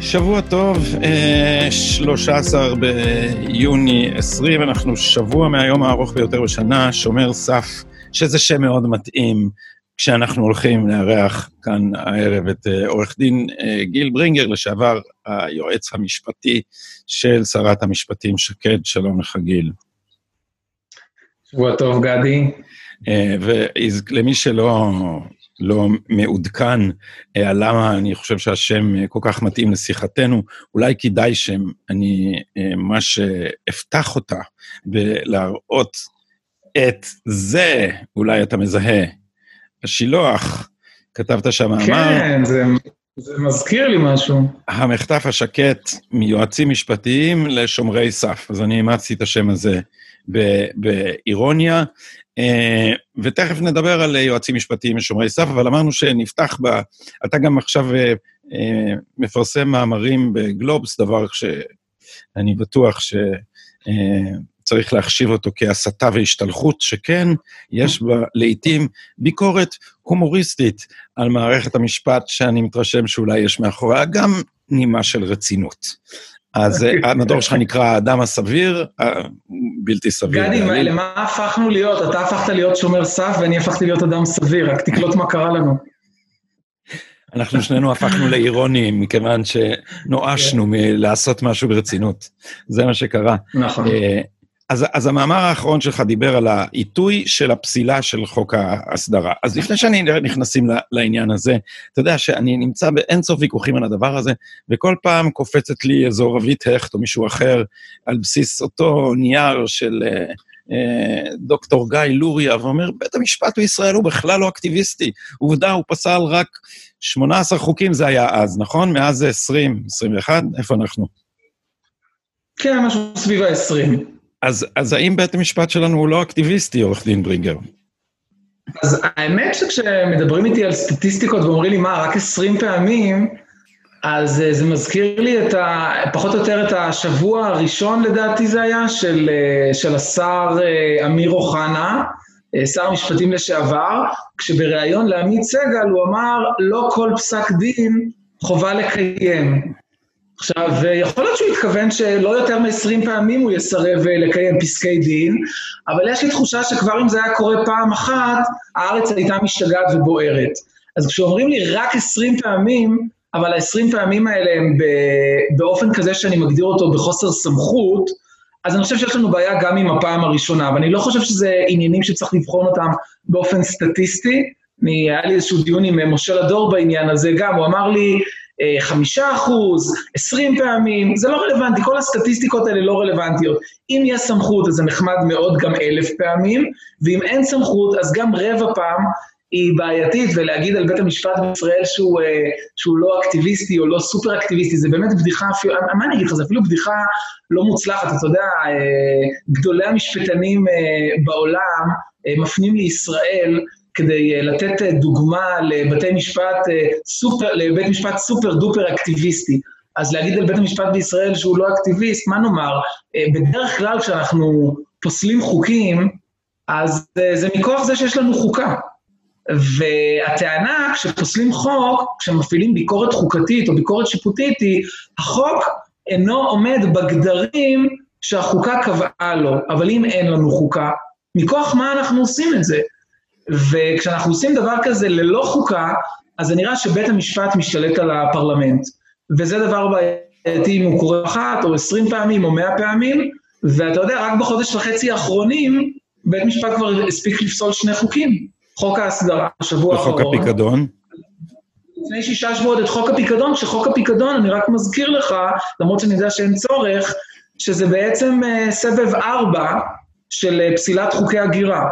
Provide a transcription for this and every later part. שבוע טוב, 13 ביוני 20, אנחנו שבוע מהיום הארוך ביותר בשנה, שומר סף, שזה שם מאוד מתאים, כשאנחנו הולכים לארח כאן הערב את עורך דין גיל ברינגר, לשעבר היועץ המשפטי של שרת המשפטים שקד, שלום לך גיל. שבוע טוב גדי. ולמי שלא מעודכן, למה אני חושב שהשם כל כך מתאים לשיחתנו, אולי כדאי שאני, מה שהבטח אותה, ולהראות את זה, אולי אתה מזהה, השילוח, כתבת שם מאמר. כן, זה מזכיר לי משהו. המחטף השקט מיועצים משפטיים לשומרי סף, אז אני אימצתי את השם הזה באירוניה, ותכף נדבר על יועצים משפטיים לשומרי סף, אבל אמרנו שנפתח אתה גם עכשיו מפרסם מאמרים בגלובס, דבר שאני בטוח צריך להחשיב אותו כהסתה והשתלחות, שכן יש בה לעתים ביקורת הומוריסטית על מערכת המשפט, שאני מתרשם שאולי יש מאחוריה גם נימה של רצינות. אז הדור שלך נקרא האדם הסביר, בלתי סביר. גדי, למה הפכנו להיות? אתה הפכת להיות שומר סף ואני הפכתי להיות אדם סביר, רק תקלוט מה קרה לנו. אנחנו שנינו הפכנו לאירונים, מכיוון שנואשנו מלעשות משהו ברצינות. זה מה שקרה. נכון. אז המאמר האחרון שלך דיבר על העיתוי של הפסילה של חוק ההסדרה. אז לפני שאני נכנסים לעניין הזה, אתה יודע שאני נמצא באינסוף ויכוחים על הדבר הזה, וכל פעם קופצת לי איזו רבית הכט או מישהו אחר, על בסיס אותו נייר של דוקטור גיא לוריה, ואומר, בית המשפט בישראל הוא בכלל לא אקטיביסטי, עובדה, הוא פסל רק 18 חוקים, זה היה אז, נכון? מאז זה 20, 21, איפה אנחנו? כן, משהו סביב ה-20. אז האם בית המשפט שלנו הוא לא אקטיביסטי, עורך דין ברינגר? אז האמת שכשמדברים איתי על סטטיסטיקות ואומרים לי, מה, רק 20 פעמים, אז זה מזכיר לי פחות או יותר את השבוע הראשון לדעתי זה היה, של השר אמיר אוחנה, שר המשפטים לשעבר, כשבריאיון לעמית סגל הוא אמר, לא כל פסק דין חובה לקיים. עכשיו, יכול להיות שהוא התכוון שלא יותר מ-20 פעמים הוא יסרב לקיים פסקי דין, אבל יש לי תחושה שכבר אם זה היה קורה פעם אחת, הארץ הייתה משתגעת ובוערת. אז כשאומרים לי רק 20 פעמים, אבל ה-20 פעמים האלה הם באופן כזה שאני מגדיר אותו בחוסר סמכות, אז אני חושב שיש לנו בעיה גם עם הפעם הראשונה, ואני לא חושב שזה עניינים שצריך לבחון אותם באופן סטטיסטי, היה לי איזשהו דיון עם משה לדור בעניין הזה גם, הוא אמר לי, 5%, 20 פעמים, זה לא רלוונטי, כל הסטטיסטיקות האלה לא רלוונטיות. אם יש סמכות, אז זה נחמד מאוד גם 1,000 פעמים, ואם אין סמכות, אז גם רבע פעם היא בעייתית, ולהגיד על בית המשפט בישראל שהוא לא אקטיביסטי או לא סופר אקטיביסטי, זה באמת בדיחה, מה אני אגיד לך, זה אפילו בדיחה לא מוצלחת, אתה יודע, גדולי המשפטנים בעולם מפנים לישראל, כדי לתת דוגמה לבית משפט סופר דופר אקטיביסטי. אז להגיד על בית המשפט בישראל שהוא לא אקטיביסט, מה נאמר? בדרך כלל כשאנחנו פוסלים חוקים, אז זה מכוח זה שיש לנו חוקה. והטענה כשפוסלים חוק, כשמפעילים ביקורת חוקתית או ביקורת שיפוטית, החוק אינו עומד בגדרים שהחוקה קבעה לו, אבל אם אין לנו חוקה, מכוח מה אנחנו עושים את זה? וכשאנחנו עושים דבר כזה ללא חוקה, אז זה נראה שבית המשפט משתלט על הפרלמנט. וזה דבר בעייתי אם הוא קורה אחת, או 20 פעמים, או 100 פעמים, ואתה יודע, רק בחודש וחצי האחרונים, בית משפט כבר הספיק לפסול 2 חוקים. חוק ההסדרה, השבוע האחרון. וחוק הפיקדון? לפני 6 שבועות את חוק הפיקדון, כשחוק הפיקדון, אני רק מזכיר לך, למרות שאני יודע שאין צורך, שזה בעצם סבב 4 של פסילת חוקי הגירה.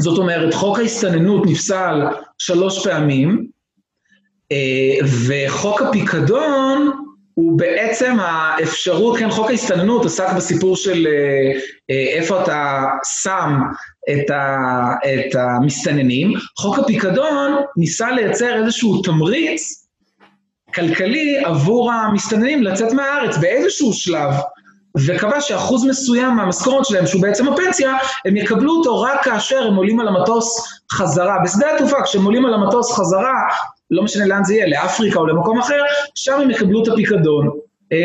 זאת אומרת, חוק ההסתננות נפסל 3 פעמים, וחוק הפיקדון הוא בעצם האפשרות, כן, חוק ההסתננות עסק בסיפור של איפה אתה שם את המסתננים, חוק הפיקדון ניסה לייצר איזשהו תמריץ כלכלי עבור המסתננים לצאת מהארץ באיזשהו שלב, וקבע שאחוז מסוים מהמשכורות שלהם, שהוא בעצם הפנסיה, הם יקבלו אותו רק כאשר הם עולים על המטוס חזרה. בשדה התעופה, כשהם עולים על המטוס חזרה, לא משנה לאן זה יהיה, לאפריקה או למקום אחר, שם הם יקבלו את הפיקדון.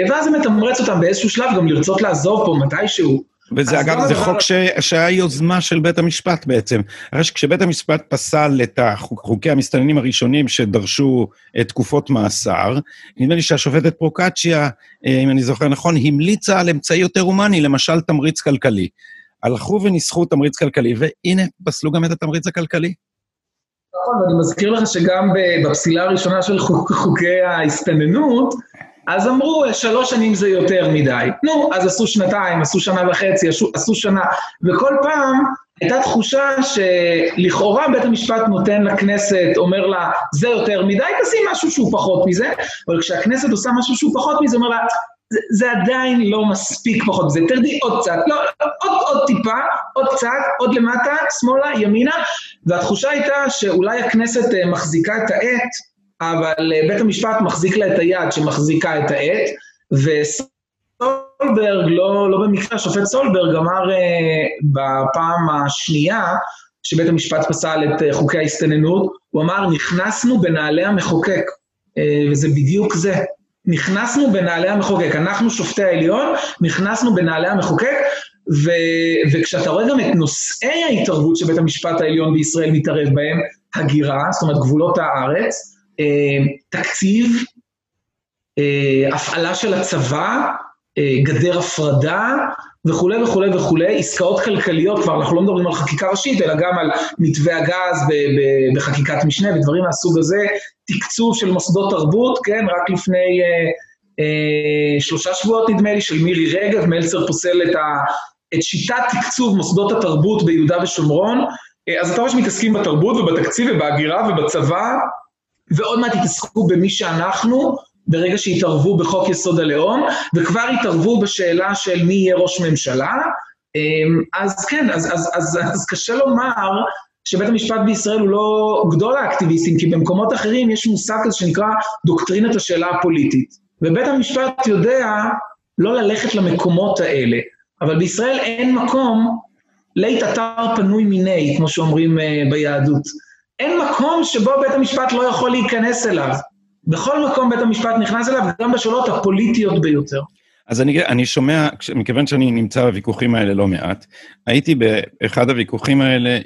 ואז הם מתמרץ אותם באיזשהו שלב גם לרצות לעזוב פה מתישהו. וזה אגב, זה חוק שהיה יוזמה של בית המשפט בעצם. הרי שכשבית המשפט פסל את חוקי המסתננים הראשונים שדרשו תקופות מאסר, נדמה לי שהשופטת פרוקצ'יה, אם אני זוכר נכון, המליצה על אמצעי יותר הומני, למשל תמריץ כלכלי. הלכו וניסחו תמריץ כלכלי, והנה, פסלו גם את התמריץ הכלכלי. נכון, ואני מזכיר לך שגם בפסילה הראשונה של חוקי ההסתננות, אז אמרו, 3 שנים זה יותר מדי. נו, אז עשו 2 שנים, עשו 1.5 שנה, עשו 1 שנה, וכל פעם הייתה תחושה שלכאורה בית המשפט נותן לכנסת, אומר לה, זה יותר מדי, תעשי משהו שהוא פחות מזה, אבל כשהכנסת עושה משהו שהוא פחות מזה, אומר לה, זה עדיין לא מספיק פחות מזה, תרדי עוד קצת, לא, עוד טיפה, עוד קצת, עוד למטה, שמאלה, ימינה, והתחושה הייתה שאולי הכנסת מחזיקה את העט, אבל בית המשפט מחזיק לה את היד שמחזיקה את העט, וסולברג, לא במקרה, שופט סולברג אמר בפעם השנייה, שבית המשפט פסל את חוקי ההסתננות, הוא אמר, נכנסנו בנעלי המחוקק, וזה בדיוק זה, נכנסנו בנעלי המחוקק, אנחנו שופטי העליון, נכנסנו בנעלי המחוקק, וכשאתה רואה גם את נושאי ההתערבות שבית המשפט העליון בישראל מתערב בהם, הגירה, זאת אומרת גבולות הארץ, תקציב, הפעלה של הצבא, גדר הפרדה, וכו' וכו' וכו', עסקאות כלכליות, כבר אנחנו לא מדברים על חקיקה ראשית, אלא גם על מתווה הגז בחקיקת משנה, ודברים מהסוג הזה, תקצוב של מוסדות תרבות, כן, רק לפני 3 שבועות נדמה לי, של מירי רגב, מלצר פוסל את שיטת תקצוב מוסדות התרבות ביהודה ושומרון, אז אתה רואה שמתעסקים בתרבות ובתקציב ובהגירה ובצבא, ועוד מעט התעסקו במי שאנחנו, ברגע שהתערבו בחוק יסוד הלאום, וכבר התערבו בשאלה של מי יהיה ראש ממשלה, אז כן, אז קשה לומר שבית המשפט בישראל הוא לא גדול האקטיביסטים, כי במקומות אחרים יש מושג כזה שנקרא דוקטרינת השאלה הפוליטית, ובית המשפט יודע לא ללכת למקומות האלה, אבל בישראל אין מקום להתאתר פנוי מיני, כמו שאומרים ביהדות, אין מקום שבו בית המשפט לא יכול להיכנס אליו. בכל מקום בית המשפט נכנס אליו, גם בשאלות הפוליטיות ביותר. אז אני שומע, מכיוון שאני נמצא בוויכוחים האלה לא מעט, הייתי באחד הוויכוחים האלה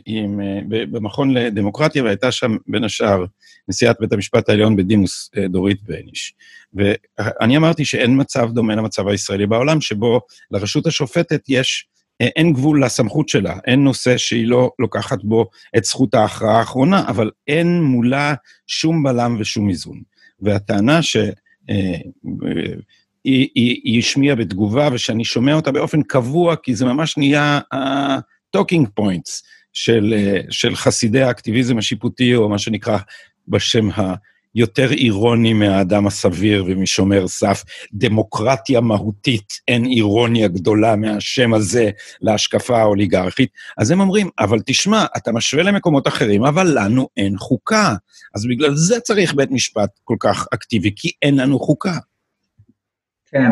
במכון לדמוקרטיה, והייתה שם בין השאר נשיאת בית המשפט העליון בדימוס דורית בייניש. ואני אמרתי שאין מצב דומה למצב הישראלי בעולם, שבו לרשות השופטת יש... אין גבול לסמכות שלה, אין נושא שהיא לא לוקחת בו את זכות ההכרעה האחרונה, אבל אין מולה שום בלם ושום איזון. והטענה שהיא השמיעה בתגובה, ושאני שומע אותה באופן קבוע, כי זה ממש נהיה הטוקינג פוינטס של חסידי האקטיביזם השיפוטי, או מה שנקרא בשם יותר אירוני מהאדם הסביר ומשומר סף, דמוקרטיה מהותית, אין אירוניה גדולה מהשם הזה להשקפה האוליגרכית, אז הם אומרים, אבל תשמע, אתה משווה למקומות אחרים, אבל לנו אין חוקה, אז בגלל זה צריך בית משפט כל כך אקטיבי, כי אין לנו חוקה. כן,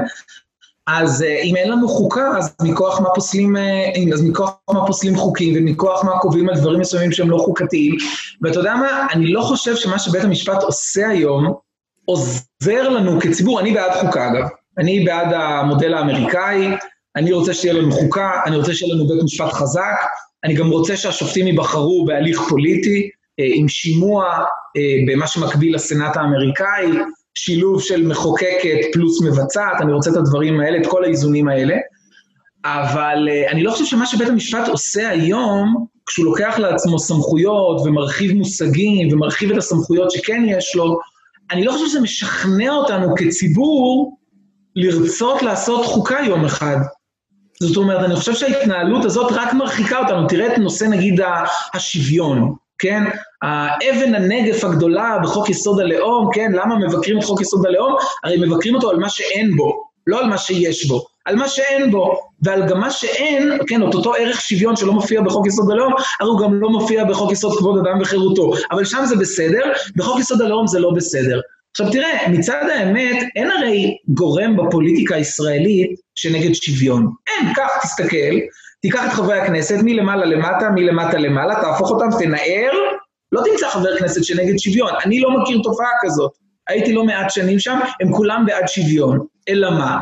אז אם אין לנו חוקה, אז מכוח מה פוסלים, חוקים, ומכוח מה קובעים על דברים מסוימים שהם לא חוקתיים, ואתה יודע מה, אני לא חושב שמה שבית המשפט עושה היום, עוזר לנו כציבור, אני בעד חוקה אגב, אני בעד המודל האמריקאי, אני רוצה שיהיה לנו חוקה, אני רוצה שיהיה לנו בית משפט חזק, אני גם רוצה שהשופטים ייבחרו בהליך פוליטי, עם שימוע במה שמקביל לסנאט האמריקאי, שילוב של מחוקקת פלוס מבצעת, אני רוצה את הדברים האלה, את כל האיזונים האלה, אבל אני לא חושב שמה שבית המשפט עושה היום, כשהוא לוקח לעצמו סמכויות ומרחיב מושגים ומרחיב את הסמכויות שכן יש לו, אני לא חושב שזה משכנע אותנו כציבור לרצות לעשות חוקה יום אחד. זאת אומרת, אני חושב שההתנהלות הזאת רק מרחיקה אותנו, תראה את נושא נגיד השוויון, כן, האבן הנגף הגדולה בחוק יסוד הלאום, כן, למה מבקרים את חוק יסוד הלאום? הרי מבקרים אותו על מה שאין בו, לא על מה שיש בו, על מה שאין בו, ועל גם מה שאין, כן, אותו ערך שוויון שלא מופיע בחוק יסוד הלאום, הרי הוא גם לא מופיע בחוק יסוד כבוד אדם וחירותו, אבל שם זה בסדר, בחוק יסוד הלאום זה לא בסדר. עכשיו תראה, מצד האמת, אין הרי גורם בפוליטיקה הישראלית, שנגד שוויון. אין, כך תסתכל, תיקח את חברי הכנסת, מלמעלה למטה, מלמטה למעלה, תהפוך אותם, תנער, לא תמצא חבר כנסת שנגד שוויון. אני לא מכיר תופעה כזאת. הייתי לא מעט שנים שם, הם כולם בעד שוויון. אלא מה?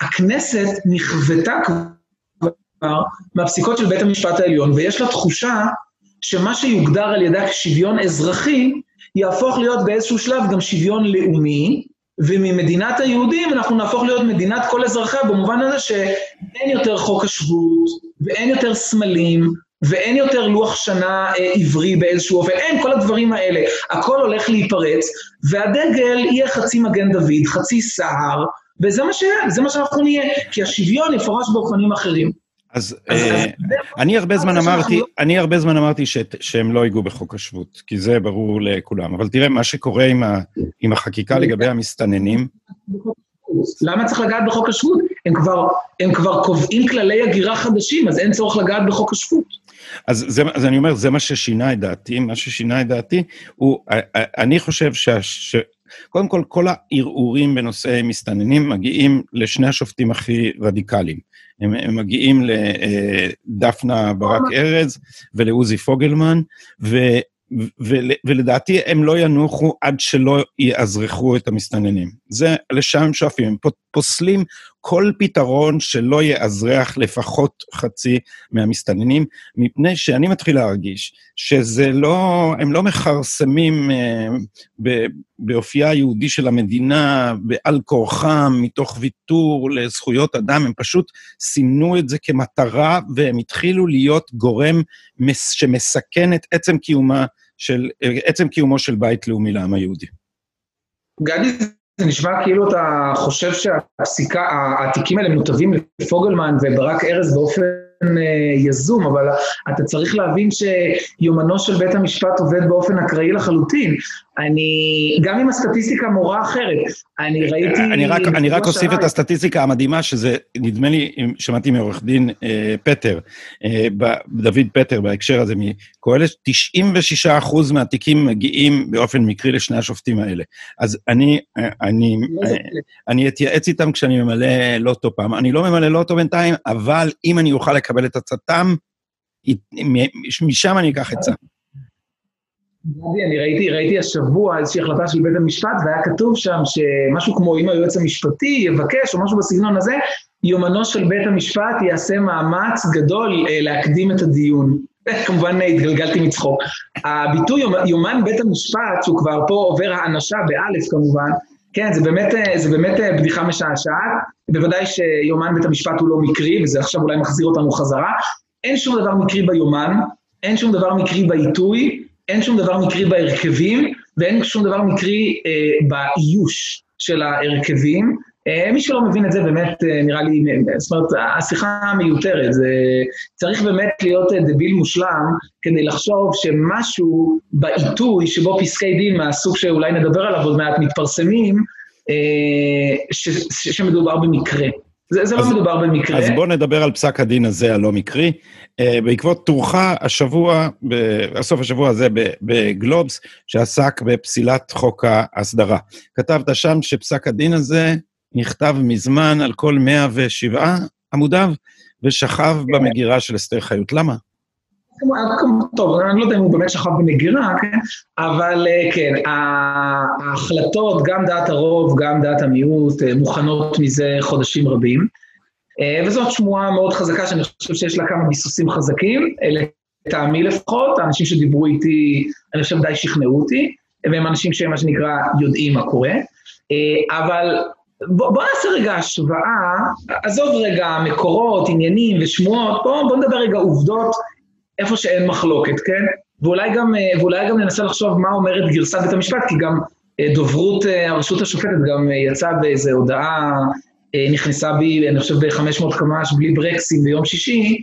הכנסת נכוותה כבר מהפסיקות של בית המשפט העליון, ויש לה תחושה שמה שיוגדר על ידה כשוויון אזרחי, יהפוך להיות באיזשהו שלב גם שוויון לאומי, וממדינת היהודים אנחנו נהפוך להיות מדינת כל אזרחיה, במובן הזה שאין יותר חוק השבות, ואין יותר סמלים, ואין יותר לוח שנה עברי באיזשהו אופן, אין כל הדברים האלה, הכל הולך להיפרץ, והדגל יהיה חצי מגן דוד, חצי סהר, וזה מה שאנחנו נהיה, כי השוויון יפורש באופנים אחרים. אז אני הרבה זמן אמרתי שהם לא ייגעו בחוק השבות, כי זה ברור לכולם, אבל תראה מה שקורה עם החקיקה לגבי המסתננים. למה צריך לגעת בחוק השבות? הם כבר קובעים כללי הגירה חדשים, אז אין צורך לגעת בחוק השבות. אז אני אומר, זה מה ששינה את דעתי, מה ששינה את דעתי, אני חושב קודם כל, כל הערעורים בנושאי מסתננים מגיעים לשני השופטים הכי רדיקליים. הם מגיעים לדפנה ברק ארז ולעוזי פוגלמן, ולדעתי הם לא ינוחו עד שלא יאזרחו את המסתננים. זה לשם שואפים, הם פוסלים כל פתרון שלא יאזרח לפחות חצי מהמסתננים, מפני שאני מתחיל להרגיש שזה לא, הם לא מחרסמים באופייה היהודי של המדינה, בעל כורחם, מתוך ויתור לזכויות אדם, הם פשוט סימנו את זה כמטרה, והם התחילו להיות גורם שמסכן את עצם קיומו של בית לאומי לעם היהודי. גדי, זה נשמע כאילו אתה חושב שהפסיקה, העתיקים האלה מנותבים לפוגלמן וברק ארז באופן יזום, אבל אתה צריך להבין שיומנו של בית המשפט עובד באופן אקראי לחלוטין. גם עם הסטטיסטיקה מורה אחרת, אני ראיתי... אני רק אוסיף את הסטטיסטיקה המדהימה, שזה נדמה לי, שמעתי מעורך דין פטר, דוד פטר בהקשר הזה מקהלת, 96% מהתיקים מגיעים באופן מקרי לשני השופטים האלה. אז אני אתייעץ איתם כשאני ממלא לוטו פעם, אני לא ממלא לוטו בינתיים, אבל אם אני אוכל לקבל את הצעתם, משם אני אקח את זה. אני ראיתי השבוע איזושהי החלטה של בית המשפט, והיה כתוב שם שמשהו כמו אם היועץ המשפטי יבקש, או משהו בסגנון הזה, יומנו של בית המשפט יעשה מאמץ גדול להקדים את הדיון. כמובן התגלגלתי מצחוק. הביטוי יומן בית המשפט, שהוא כבר פה עובר האנשה באלף כמובן, כן, זה באמת בדיחה משעשעת, בוודאי שיומן בית המשפט הוא לא מקרי, וזה עכשיו אולי מחזיר אותנו חזרה, אין שום דבר מקרי ביומן, אין שום דבר מקרי בעיתוי, אין שום דבר מקרי בהרכבים, ואין שום דבר מקרי באיוש של ההרכבים. מי שלא מבין את זה באמת נראה לי, זאת אומרת, השיחה מיותרת, צריך באמת להיות דביל מושלם, כדי לחשוב שמשהו בעיתוי, שבו פסקי דין מהסוג שאולי נדבר עליו עוד מעט מתפרסמים, שמדובר במקרה. זה לא מדובר במקרה. אז בוא נדבר על פסק הדין הזה הלא מקרי. בעקבות תורחה השבוע, בסוף השבוע הזה בגלובס, שעסק בפסילת חוק ההסדרה. כתבת שם שפסק הדין הזה נכתב מזמן על כל 107 עמודיו, ושכב במגירה של אסתר חיות. למה? טוב, אני לא יודע אם הוא באמת שכב במגירה, אבל כן, ההחלטות, גם דעת הרוב, גם דעת המיעוט, מוכנות מזה חודשים רבים, וזאת שמועה מאוד חזקה, שאני חושב שיש לה כמה ביסוסים חזקים, לטעמי לפחות, האנשים שדיברו איתי, אני חושב די שכנעו אותי, והם אנשים שמה שנקרא יודעים מה קורה, אבל... בוא נעשה רגע השוואה, עזוב רגע מקורות, עניינים ושמועות, בוא נדבר רגע עובדות, איפה שאין מחלוקת, כן? ואולי גם ננסה לחשוב מה אומרת גרסת בית המשפט, כי גם דוברות הרשות השופטת גם יצאה באיזו הודעה, נכנסה בי, אני חושב ב-500 קמ"ש בלי ברקסים ביום שישי,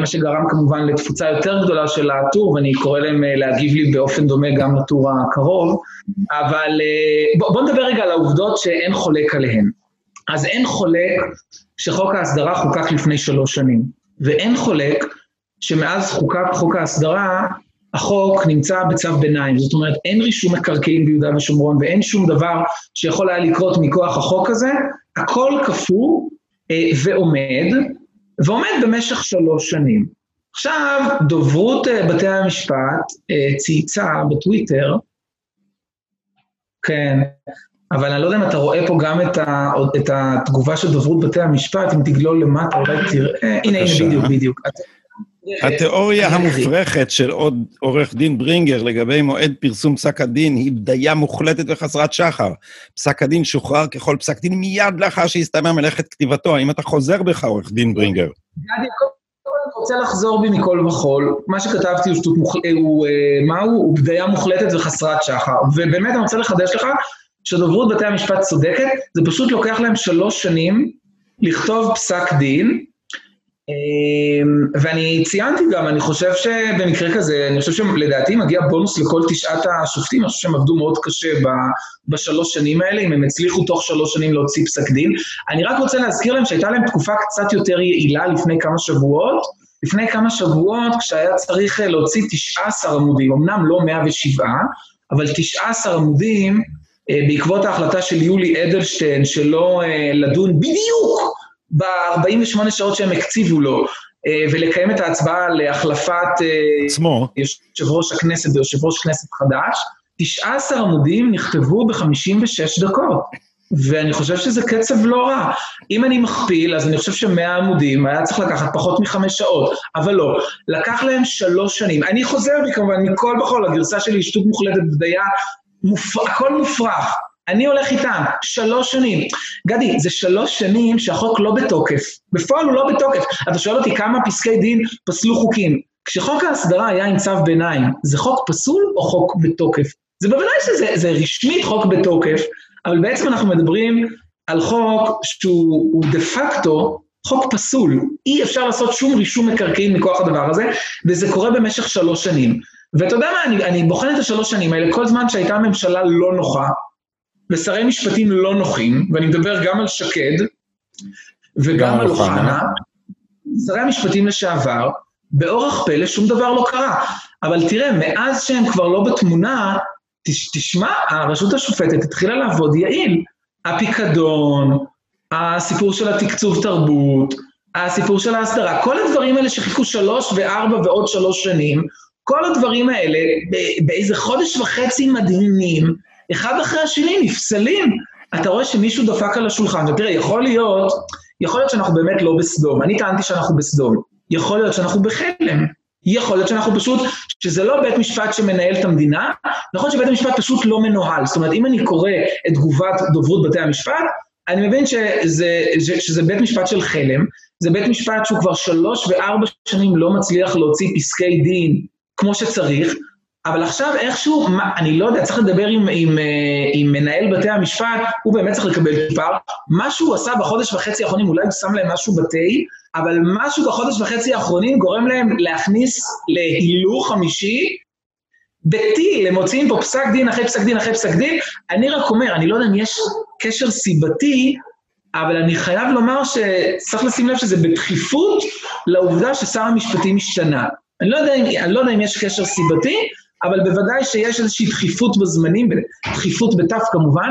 מה שגרם כמובן לתפוצה יותר גדולה של הטור, ואני קורא להם להגיב לי באופן דומה גם לטור הקרוב, אבל בוא נדבר רגע על העובדות שאין חולק עליהן. אז אין חולק שחוק ההסדרה חוקק לפני 3 שנים, ואין חולק שמאז חוקק חוק ההסדרה, החוק נמצא בצו ביניים, זאת אומרת אין רישום מקרקעין ביהודה ושומרון, ואין שום דבר שיכול היה לקרות מכוח החוק הזה, הכל כפור, ועומד במשך 3 שנים. עכשיו, דוברות בתי המשפט צייצה בטוויטר, כן, אבל אני לא יודע אם אתה רואה פה גם את התגובה של דוברות בתי המשפט, אם תגלול למטה, אולי תראה, הנה, בדיוק. התיאוריה המופרכת של עורך דין ברינגר לגבי מועד פרסום פסק הדין היא בדיה מוחלטת וחסרת שחר. פסק הדין שוחרר ככל פסק דין מיד לאחר שהסתיימה מלאכת כתיבתו. האם אתה חוזר בך, עורך דין ברינגר? גדי, אני רוצה לחזור בי מכל וכל. מה שכתבתי הוא בדיה מוחלטת וחסרת שחר. ובאמת אני רוצה לחדש לך שדוברות בתי המשפט צודקת, זה פשוט לוקח להם 3 שנים לכתוב פסק דין, ואני ציינתי גם, אני חושב שבמקרה כזה, אני חושב שלדעתי מגיע בונוס לכל 9 השופטים, אני חושב שהם עבדו מאוד קשה ב3 שנים האלה, אם הם הצליחו תוך 3 שנים להוציא פסק דין. אני רק רוצה להזכיר להם שהייתה להם תקופה קצת יותר יעילה לפני כמה שבועות, כשהיה צריך להוציא 19 עמודים, אמנם לא 107, אבל 19 עמודים, בעקבות ההחלטה של יולי אדלשטיין, שלא לדון בדיוק ב-48 שעות שהם הקציבו לו, ולקיים את ההצבעה להחלפת יושב ראש הכנסת ויושב ראש כנסת חדש, 19 עמודים נכתבו ב-56 דקות, ואני חושב שזה קצב לא רע. אם אני מכפיל, אז אני חושב ש100 עמודים היה צריך לקחת פחות מ5 שעות, אבל לא, לקח להם 3 שנים. אני חוזר בי כמובן, מכל בכל, הגרסה שלי שטות מוחלטת בדיה, הכל מופרך, אני הולך איתם, 3 שנים. גדי, זה 3 שנים שהחוק לא בתוקף, בפועל הוא לא בתוקף. אתה שואל אותי כמה פסקי דין פסלו חוקים. כשחוק ההסדרה היה עם צו ביניים, זה חוק פסול או חוק בתוקף? זה בוודאי שזה רשמית חוק בתוקף, אבל בעצם אנחנו מדברים על חוק שהוא דה פקטו חוק פסול. אי אפשר לעשות שום רישום מקרקעין מכוח הדבר הזה, וזה קורה במשך 3 שנים. ואתה יודע מה, אני בוחן את 3 שנים האלה, כל זמן שהייתה ממשלה לא נוחה, ושרי משפטים לא נוחים, ואני מדבר גם על שקד, וגם על אוחנה, שרי המשפטים לשעבר, באורח פלא שום דבר לא קרה. אבל תראה, מאז שהם כבר לא בתמונה, תשמע, הרשות השופטת התחילה לעבוד יעיל. הפיקדון, הסיפור של התקצוב תרבות, הסיפור של ההסדרה, כל הדברים האלה שחיכו 3 ו4 ועוד 3 שנים, כל הדברים האלה, באיזה 1.5 חודשים מדהימים, אחד אחרי השני נפסלים. אתה רואה שמישהו דפק על השולחן, ותראה, יכול להיות שאנחנו באמת לא בסדום, אני טענתי שאנחנו בסדום, יכול להיות שאנחנו בחלם, יכול להיות שאנחנו פשוט, שזה לא בית משפט שמנהל את המדינה, נכון שבית המשפט פשוט לא מנוהל, זאת אומרת, אם אני קורא את תגובת דוברות בתי המשפט, אני מבין שזה בית משפט של חלם, זה בית משפט שהוא כבר 3 ו4 שנים לא מצליח להוציא פסקי דין, כמו שצריך, אבל עכשיו איכשהו, אני לא יודע, צריך לדבר עם מנהל בתי המשפט, הוא באמת צריך לקבל כיפר, מה שהוא עשה ב1.5 חודשים האחרונים, אולי הוא שם להם משהו בתי, אבל משהו ב1.5 חודשים האחרונים גורם להם להכניס להילוך חמישי, בתי, הם מוציאים פה פסק דין אחרי פסק דין אחרי פסק דין. אני רק אומר, אני לא יודע אם יש קשר סיבתי, אבל אני חייב לומר שצריך לשים לב שזה בדחיפות לעובדה ששר המשפטים השתנה. אני לא יודע אם יש קשר סיבתי, אבל בוודאי שיש איזושהי דחיפות בזמנים, דחיפות בתף כמובן,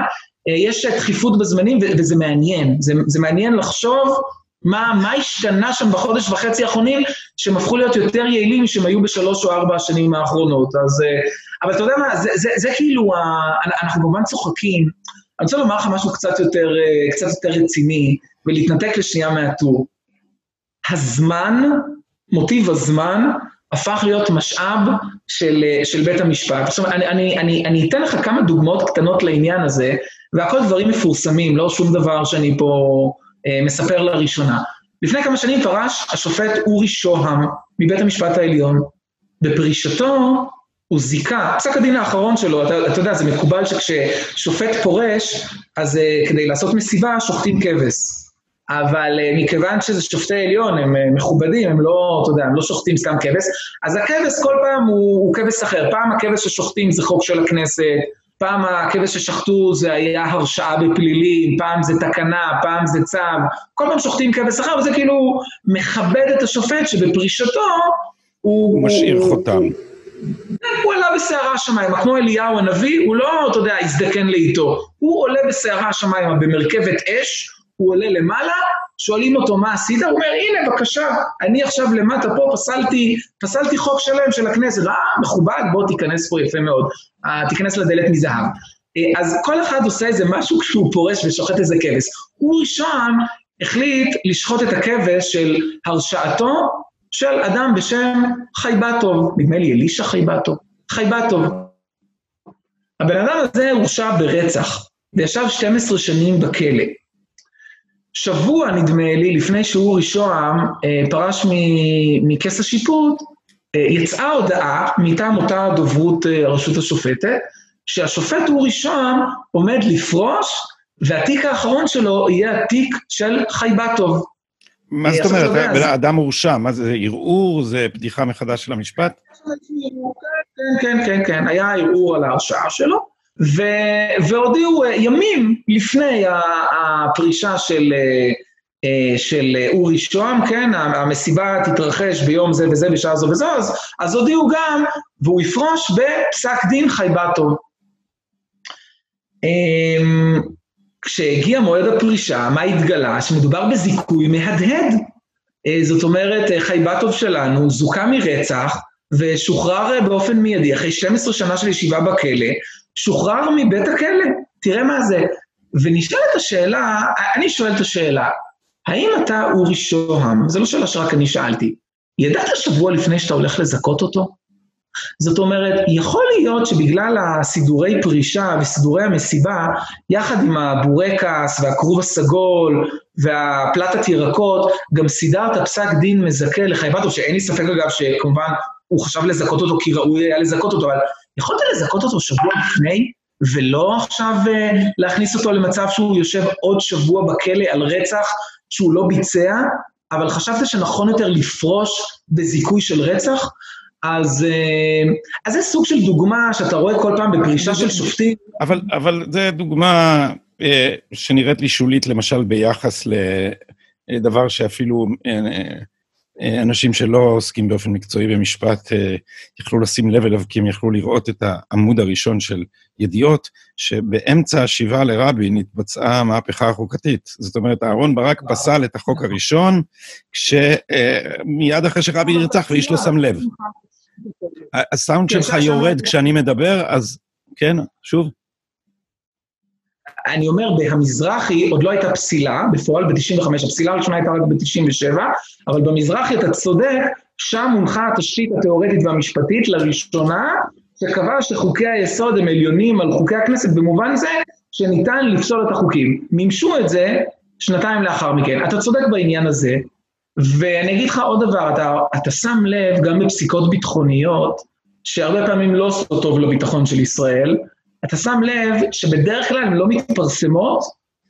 יש דחיפות בזמנים, וזה מעניין, זה מעניין לחשוב מה השתנה שם ב1.5 חודשים האחרונים, שהם הפכו להיות יותר יעילים, שהם היו ב3 או 4 השנים האחרונות, אז, אבל אתה יודע מה, זה כאילו, אנחנו כמובן צוחקים, אני רוצה לומר לך משהו קצת יותר רציני, ולהתנתק לשנייה מהטור. הזמן, מוטיב הזמן, הפך להיות משאב של בית המשפט. עכשיו, אני אתן לך כמה דוגמאות קטנות לעניין הזה, והכל דברים מפורסמים, לא שום דבר שאני פה מספר לראשונה. לפני כמה שנים פרש השופט אורי שוהם מבית המשפט העליון. בפרישתו הוא זיקה, פסק הדין האחרון שלו, אתה יודע, זה מקובל שכששופט פורש, אז כדי לעשות מסיבה, שוחטים כבש. אבל מכיוון שזה שופטי עליון, הם מכובדים, הם לא, אתה יודע, הם לא שוחטים סתם כבש, אז הכבש כל פעם הוא כבש אחר, פעם הכבש ששוחטים זה חוק של הכנסת, פעם הכבש ששחטו זה היה הרשעה בפלילים, פעם זה תקנה, פעם זה צו, כל פעם שוחטים כבש אחר, וזה כאילו מכבד את השופט שבפרישתו הוא משאיר חותם. הוא עלה בשערה השמיים, כמו אליהו הנביא, הוא לא, אתה יודע, הזדקן לאיתו, הוא עולה בשערה השמיים במרכבת אש, הוא עולה למעלה, שואלים אותו מה עשית, הוא אומר, הנה בבקשה, אני עכשיו למטה פה פסלתי חוק שלם של הכנסת, מכובד, בוא תיכנס פה יפה מאוד, תיכנס לדלת מזהב. אז כל אחד עושה איזה משהו כשהוא פורש ושוחט איזה כבש. אורי שהם החליט לשחוט את הכבש של הרשעתו של אדם בשם חייבטוב, נדמה לי אלישה חייבטוב, הבן אדם הזה הורשע ברצח, וישב 12 שנים בכלא. שבוע נדמה לי, לפני שאורי שוהם פרש מכס השיפוט, יצאה הודעה מטעם אותה דוברות הרשות השופטת, שהשופט אורי שוהם עומד לפרוש, והתיק האחרון שלו יהיה התיק של חייבטוב. מה זאת אומרת? אדם הורשע, מה זה ערעור? זה פתיחה מחדש של המשפט? כן, היה ערעור על ההרשעה שלו, והודיעו ימים לפני הפרישה של אורי שוהם, כן, המסיבה תתרחש ביום זה וזה, בשעה זו וזו, אז הודיעו גם, והוא יפרוש בפסק דין חייבטוב. כשהגיע מועד הפרישה, מה התגלה? שמדובר בזיכוי מהדהד. זאת אומרת, חייבטוב שלנו זוכה מרצח, ושוחרר באופן מיידי, אחרי 12 שנה של ישיבה בכלא, שוחרר מבית הכלא, תראה מה זה. ונשאלת השאלה, אני שואל את השאלה, האם אתה אורי שוהם, זה לא שאלה שרק אני שאלתי, ידעת שבוע לפני שאתה הולך לזכות אותו? זאת אומרת, יכול להיות שבגלל הסידורי פרישה וסידורי המסיבה, יחד עם הבורקס והקרוב הסגול והפלטת ירקות, גם סידרת פסק דין מזכה לחייבטוב, שאין לי ספק אגב שכמובן הוא חשב לזכות אותו כי ראוי היה לזכות אותו, אבל יכולת לזכות אותו שבוע לפני, ולא עכשיו להכניס אותו למצב שהוא יושב עוד שבוע בכלא על רצח שהוא לא ביצע, אבל חשבת שנכון יותר לפרוש בזיכוי של רצח? אז זה סוג של דוגמה שאתה רואה כל פעם בפרישה של שופטים. אבל זה דוגמה שנראית לי שולית, למשל ביחס לדבר שאפילו אנשים שלא עוסקים באופן מקצועי במשפט יכלו לשים לב אליו, כי הם יכלו לראות את העמוד הראשון של ידיעות, שבאמצע השיבה לרבין התבצעה מהפכה החוקתית. זאת אומרת, אהרון ברק פסל את החוק הראשון, כשמיד אחרי שרבין ירצח ואיש לא שם לב. הסאונד שלך יורד כשאני מדבר, אז כן, שוב. אני אומר, במזרחי עוד לא הייתה פסילה, בפועל ב-95, הפסילה הראשונה הייתה רק ב-97, אבל במזרחי אתה צודק, שם מונחה התשתית התיאורטית והמשפטית לראשונה, שקבע שחוקי היסוד הם עליונים על חוקי הכנסת, במובן זה שניתן לפסול את החוקים. מימשו את זה שנתיים לאחר מכן. אתה צודק בעניין הזה, ואני אגיד לך עוד דבר, אתה שם לב גם בפסיקות ביטחוניות, שהרבה פעמים לא עושה טוב לביטחון של ישראל, אתה שם לב שבדרך כלל הן לא מתפרסמות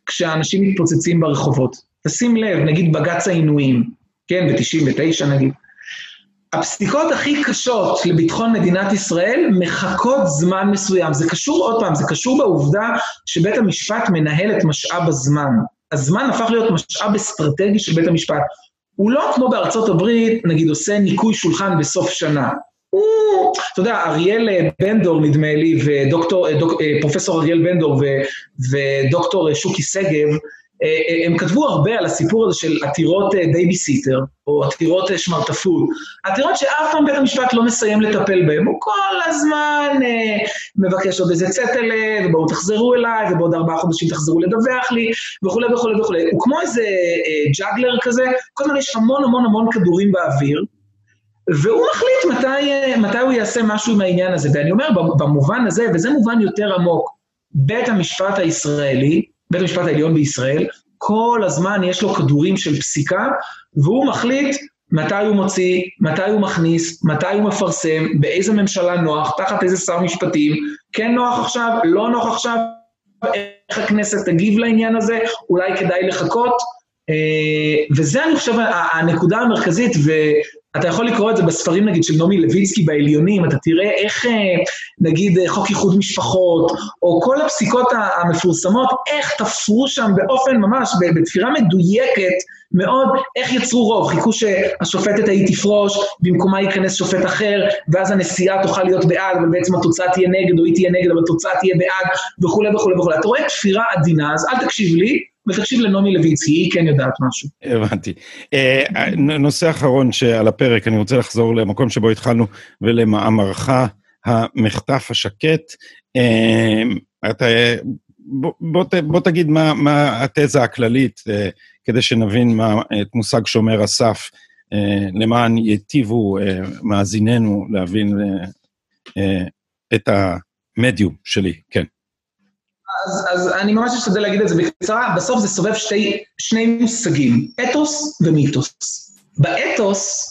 כשהאנשים מתפוצצים ברחובות. תשים לב, נגיד בג"ץ העינויים, כן, ב-99 נגיד. הפסיקות הכי קשות לביטחון מדינת ישראל מחכות זמן מסוים. זה קשור עוד פעם, זה קשור בעובדה שבית המשפט מנהל את משאב הזמן. הזמן הפך להיות משאב אסטרטגי של בית המשפט. הוא לא כמו בארצות הברית, נגיד עושה ניקוי שולחן בסוף שנה. אתה יודע, אריאל בנדור נדמה לי, פרופסור אריאל בנדור ודוקטור שוקי סגב, הם כתבו הרבה על הסיפור הזה של עתירות דייביסיטר, או עתירות שמרטפות, עתירות שאף פעם בית המשפט לא מסיים לטפל בהם, הוא כל הזמן מבקש עוד איזה צטל, ובואו תחזרו אליי, ובעוד 4 חודשים תחזרו לדווח לי, וכו' וכו' וכו'. הוא כמו איזה ג'אגלר כזה, כל הזמן יש המון המון המון כדורים באוויר, והוא מחליט מתי הוא יעשה משהו עם העניין הזה, ואני אומר במובן הזה, וזה מובן יותר עמוק, בית המשפט הישראלי, בית המשפט העליון בישראל, כל הזמן יש לו כדורים של פסיקה, והוא מחליט מתי הוא מוציא, מתי הוא מכניס, מתי הוא מפרסם, באיזה ממשלה נוח, תחת איזה שר משפטים, כן נוח עכשיו, לא נוח עכשיו, איך הכנסת תגיב לעניין הזה, אולי כדאי לחכות, וזה אני חושב הנקודה המרכזית, אתה יכול לקרוא את זה בספרים, נגיד, של נעמי לויצקי בעליונים, אתה תראה איך, נגיד, חוק איחוד משפחות, או כל הפסיקות המפורסמות, איך תפרו שם באופן ממש, בתפירה מדויקת מאוד, איך יצרו רוב, חיכו שהשופטת ההיא תפרוש, במקומה ייכנס שופט אחר, ואז הנשיאה תוכל להיות בעד, אבל בעצם התוצאה תהיה נגד, או היא תהיה נגד, אבל התוצאה תהיה בעד, וכו' וכו' וכו'. אתה רואה תפירה עדינה, אז אל תקשיב לי, ותקשיב לנעמי לויצקי, היא כן יודעת משהו. הבנתי. נושא אחרון שעל הפרק, אני רוצה לחזור למקום שבו התחלנו, ולמאמרך המחטף השקט. אתה... בוא תגיד מה התזה הכללית, כדי שנבין את מושג שומר הסף, למען יטיבו מאזיננו להבין את המדיום שלי, כן. אז אני ממש אשתדל להגיד את זה בקצרה, בסוף זה סובב שני מושגים, אתוס ומיתוס. באתוס,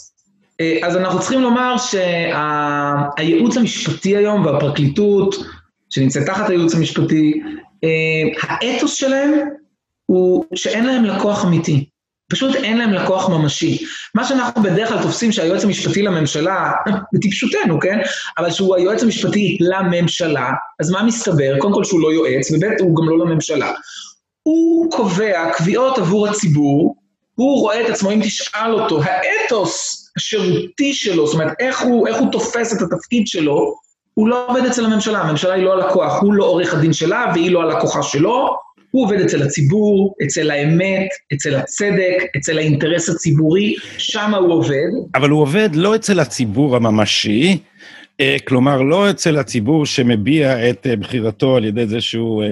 אז אנחנו צריכים לומר שהייעוץ המשפטי היום והפרקליטות, שנמצאת תחת הייעוץ המשפטי, האתוס שלהם הוא שאין להם לקוח אמיתי. פשוט אין להם לקוח ממשי. מה שאנחנו בדרך כלל תופסים שהיועץ המשפטי לממשלה, בטיפשותנו, כן? אבל שהוא היועץ המשפטי לממשלה, אז מה מסתבר? קודם כל שהוא לא יועץ, ובית הוא גם לא לממשלה. הוא קובע קביעות עבור הציבור, הוא רואה את עצמו, אם תשאל אותו, האתוס השירותי שלו, זאת אומרת, איך הוא תופס את התפקיד שלו, הוא לא עובד אצל הממשלה, הממשלה היא לא הלקוח, הוא לא עורך הדין שלה, והיא לא הלקוחה שלו, הוא עובד אצל הציבור, אצל האמת, אצל הצדק, אצל האינטרס הציבורי, שם הוא עובד. אבל הוא עובד לא אצל הציבור הממשי, כלומר לא אצל הציבור שמביע את בחירתו על ידי זה שהוא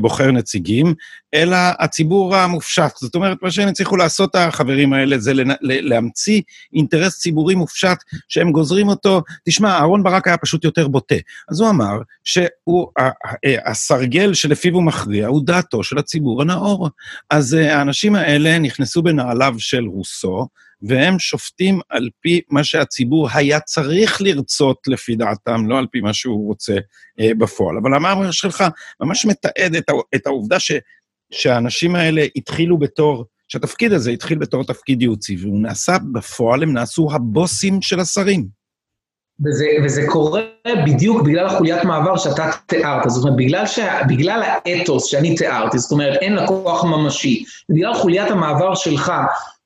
בוחר נציגים, אלא הציבור המופשט. זאת אומרת, מה שהם הצליחו לעשות החברים האלה, זה להמציא אינטרס ציבורי מופשט, שהם גוזרים אותו, תשמע, אהרון ברק היה פשוט יותר בוטה. אז הוא אמר, שהסרגל שלפיו הוא מכריע, הוא דעתו של הציבור הנאור. אז האנשים האלה נכנסו בנעליו של רוסו, והם שופטים על פי מה שהציבור היה צריך לרצות לפי דעתם, לא על פי מה שהוא רוצה בפועל. אבל המאמר שלך ממש מתעד את העובדה שהאנשים האלה התחילו בתור, שהתפקיד הזה התחיל בתור תפקיד ייעוצי, והוא נעשה בפועל, הם נעשו הבוסים של השרים. וזה קורה בדיוק בגלל החוליית מעבר שאתה תיארת, זאת אומרת, בגלל האתוס שאני תיארתי, זאת אומרת, אין לקוח ממשי, בגלל חוליית המעבר שלך,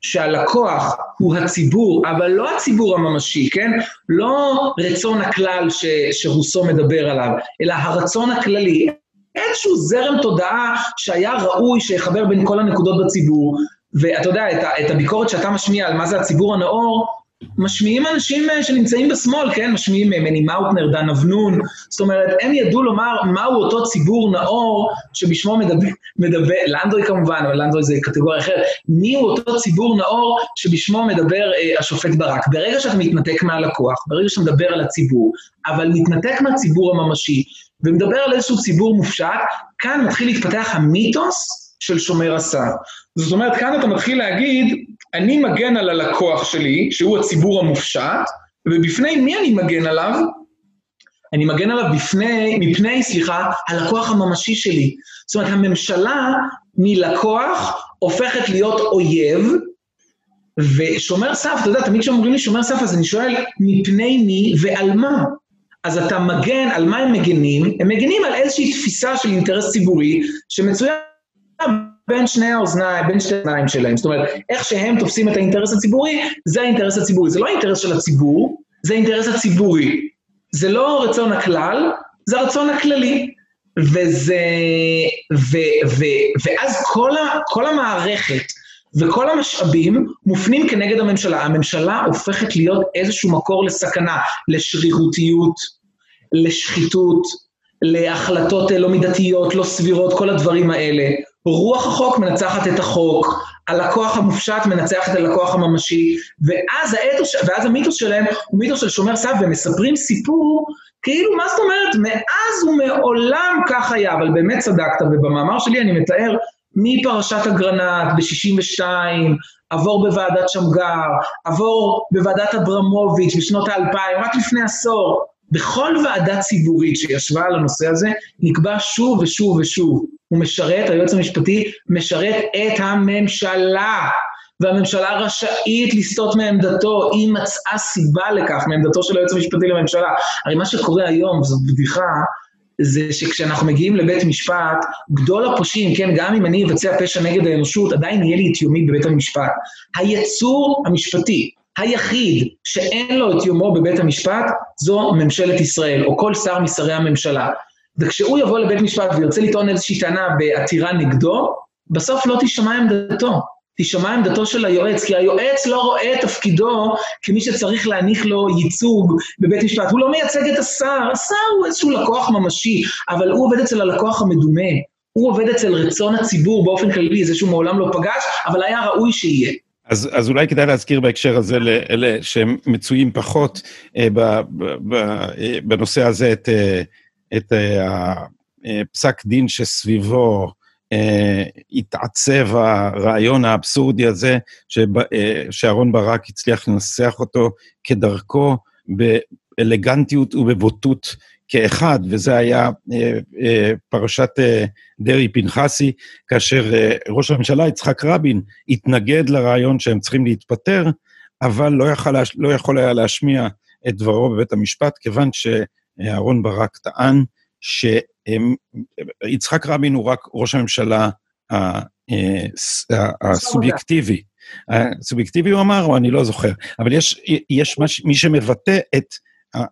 שהלקוח הוא הציבור, אבל לא הציבור הממשי, כן? לא רצון הכלל שרוסו מדבר עליו, אלא הרצון הכללי, איזשהו זרם תודעה שהיה ראוי שיחבר בין כל הנקודות בציבור, ואתה יודע, את הביקורת שאתה משמיע על מה זה הציבור הנאור, משמיעים אנשים שנמצאים בשמאל, כן? משמיעים מני מאוטנר, דן אבנון, זאת אומרת, הם ידעו לומר מהו אותו ציבור נאור שבשמו מדבר, לנדוי כמובן, אבל לנדוי זה קטגוריה אחרת, מי הוא אותו ציבור נאור שבשמו מדבר השופט ברק. ברגע שאתה מתנתק מהלקוח, ברגע שאתה מדבר על הציבור, אבל מתנתק מהציבור הממשי, ומדבר על איזשהו ציבור מופשט, כאן מתחיל להתפתח המיתוס של שומר הסף. זאת אומרת, כאן אתה מתחיל להגיד, אני מגן על הלקוח שלי, שהוא הציבור המופשט, ובפני מי אני מגן עליו? אני מגן עליו מפני הלקוח הממשי שלי. זאת אומרת, הממשלה מלקוח הופכת להיות אויב, ושומר סף, אתה יודע, תמיד כשאומרים לי שומר סף, אז אני שואל, מפני מי ועל מה? אז אתה מגן, על מה הם מגנים? הם מגנים על איזושהי תפיסה של אינטרס ציבורי, שמצויה בין שני האוזניים, בין שתי האוזניים שלהם. זאת אומרת, איך שהם תופסים את האינטרס הציבורי, זה האינטרס הציבורי. זה לא האינטרס של הציבור, זה האינטרס הציבורי. זה לא רצון הכלל, זה רצון הכללי. ואז כל המערכת וכל המשאבים מופנים כנגד הממשלה. הממשלה הופכת להיות איזשהו מקור לסכנה, לשרירותיות, לשחיתות, להחלטות לא מידתיות, לא סבירות, כל הדברים האלה. רוח החוק מנצחת את החוק, הלקוח המופשט מנצח את הלקוח הממשי, ואז המיתוס שלהם הוא מיתוס של שומר סף, ומספרים סיפור, כאילו מה זאת אומרת, מאז ומעולם כך היה, אבל באמת צדקת, ובמאמר שלי אני מתאר, מפרשת הגרנט ב-62, עבור בוועדת שמגר, עבור בוועדת אברמוביץ' בשנות ה-2000, רק לפני עשור, בכל ועדה ציבורית שישבה על הנושא הזה, נקבע שוב ושוב ושוב. הוא משרת, היועץ המשפטי משרת את הממשלה, והממשלה רשאית לסטות מעמדתו, היא מצאה סיבה לכך, מעמדתו של היועץ המשפטי לממשלה. הרי מה שקורה היום, זאת בדיחה, זה שכשאנחנו מגיעים לבית משפט, גדול הפושעים, כן, גם אם אני אבצע פשע נגד האנושות, עדיין יהיה לי את יומי בבית המשפט. היצור המשפטי, היחיד שאין לו את יומו בבית המשפט, זו ממשלת ישראל, או כל שר משרי הממשלה. וכשהוא יבוא לבית משפט וירצה לטעון איזושהי טענה בעתירה נגדו, בסוף לא תשמע עמדתו. תשמע עמדתו של היועץ, כי היועץ לא רואה את תפקידו כמי שצריך להניח לו ייצוג בבית משפט. הוא לא מייצג את השר, השר הוא איזשהו לקוח ממשי, אבל הוא עובד אצל הלקוח המדומה, הוא עובד אצל רצון הציבור באופן כללי, זה שהוא מעולם לא פגש, אבל היה ראוי שיהיה. אז אולי כדאי להזכיר בהקשר הזה לאלה שהם מצויים פחות בנושא הזה את הפסק דין שסביבו התעצב הרעיון האבסורדי הזה שאהרון ברק הצליח לנסח אותו כדרכו באלגנטיות ובבוטות כאחד, וזה היה פרשת דרי פנחסי, כאשר ראש הממשלה יצחק רבין התנגד לרעיון שהם צריכים להתפטר, אבל לא יכול היה להשמיע את דברו בבית המשפט, כיוון שאהרון ברק טען שיצחק רבין הוא רק ראש הממשלה הסובייקטיבי. הסובייקטיבי הוא אמר, או אני לא זוכר, אבל יש מי שמבטא את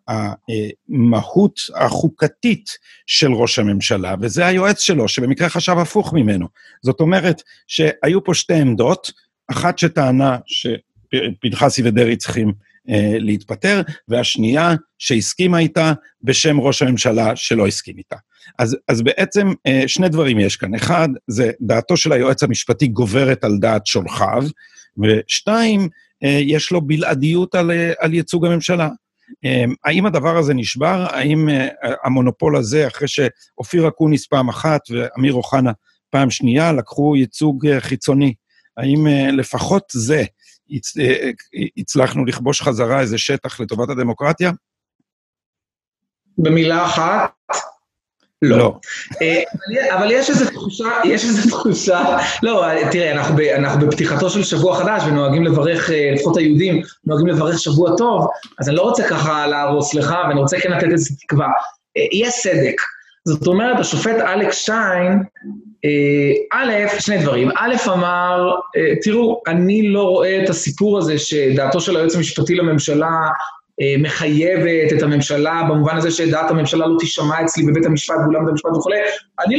המהות החוקתית של ראש הממשלה, וזה היועץ שלו, שבמקרה חשב הפוך ממנו. זאת אומרת שהיו פה שתי עמדות, אחת שטענה שפנחסי ודרי צריכים להתפטר, והשנייה שהסכימה איתה בשם ראש הממשלה שלא הסכים איתה. אז בעצם שני דברים יש כאן. אחד, זה דעתו של היועץ המשפטי גוברת על דעת שולחיו, ושתיים, יש לו בלעדיות על ייצוג הממשלה. האם הדבר הזה נשבר? האם המונופול הזה, אחרי שאופיר אקוניס פעם אחת ואמיר אוחנה פעם שנייה, לקחו ייצוג חיצוני? האם לפחות זה הצלחנו לכבוש חזרה איזה שטח לטובת הדמוקרטיה? במילה אחת? לא. אבל יש איזו תחושה, לא, תראה, אנחנו בפתיחתו של שבוע חדש, ונוהגים לברך, לפחות היהודים, נוהגים לברך שבוע טוב, אז אני לא רוצה ככה להרוס לך, ואני רוצה כן לתת איזו תקווה. יש סדק. זאת אומרת, השופט אלק שיין, שני דברים, אמר, תראו, אני לא רואה את הסיפור הזה שדעתו של היועץ המשפטי לממשלה מחייבת את הממשלה, במובן הזה שדעת הממשלה לא תשמע אצלי בבית המשפט, באולם בית המשפט וכולי, אני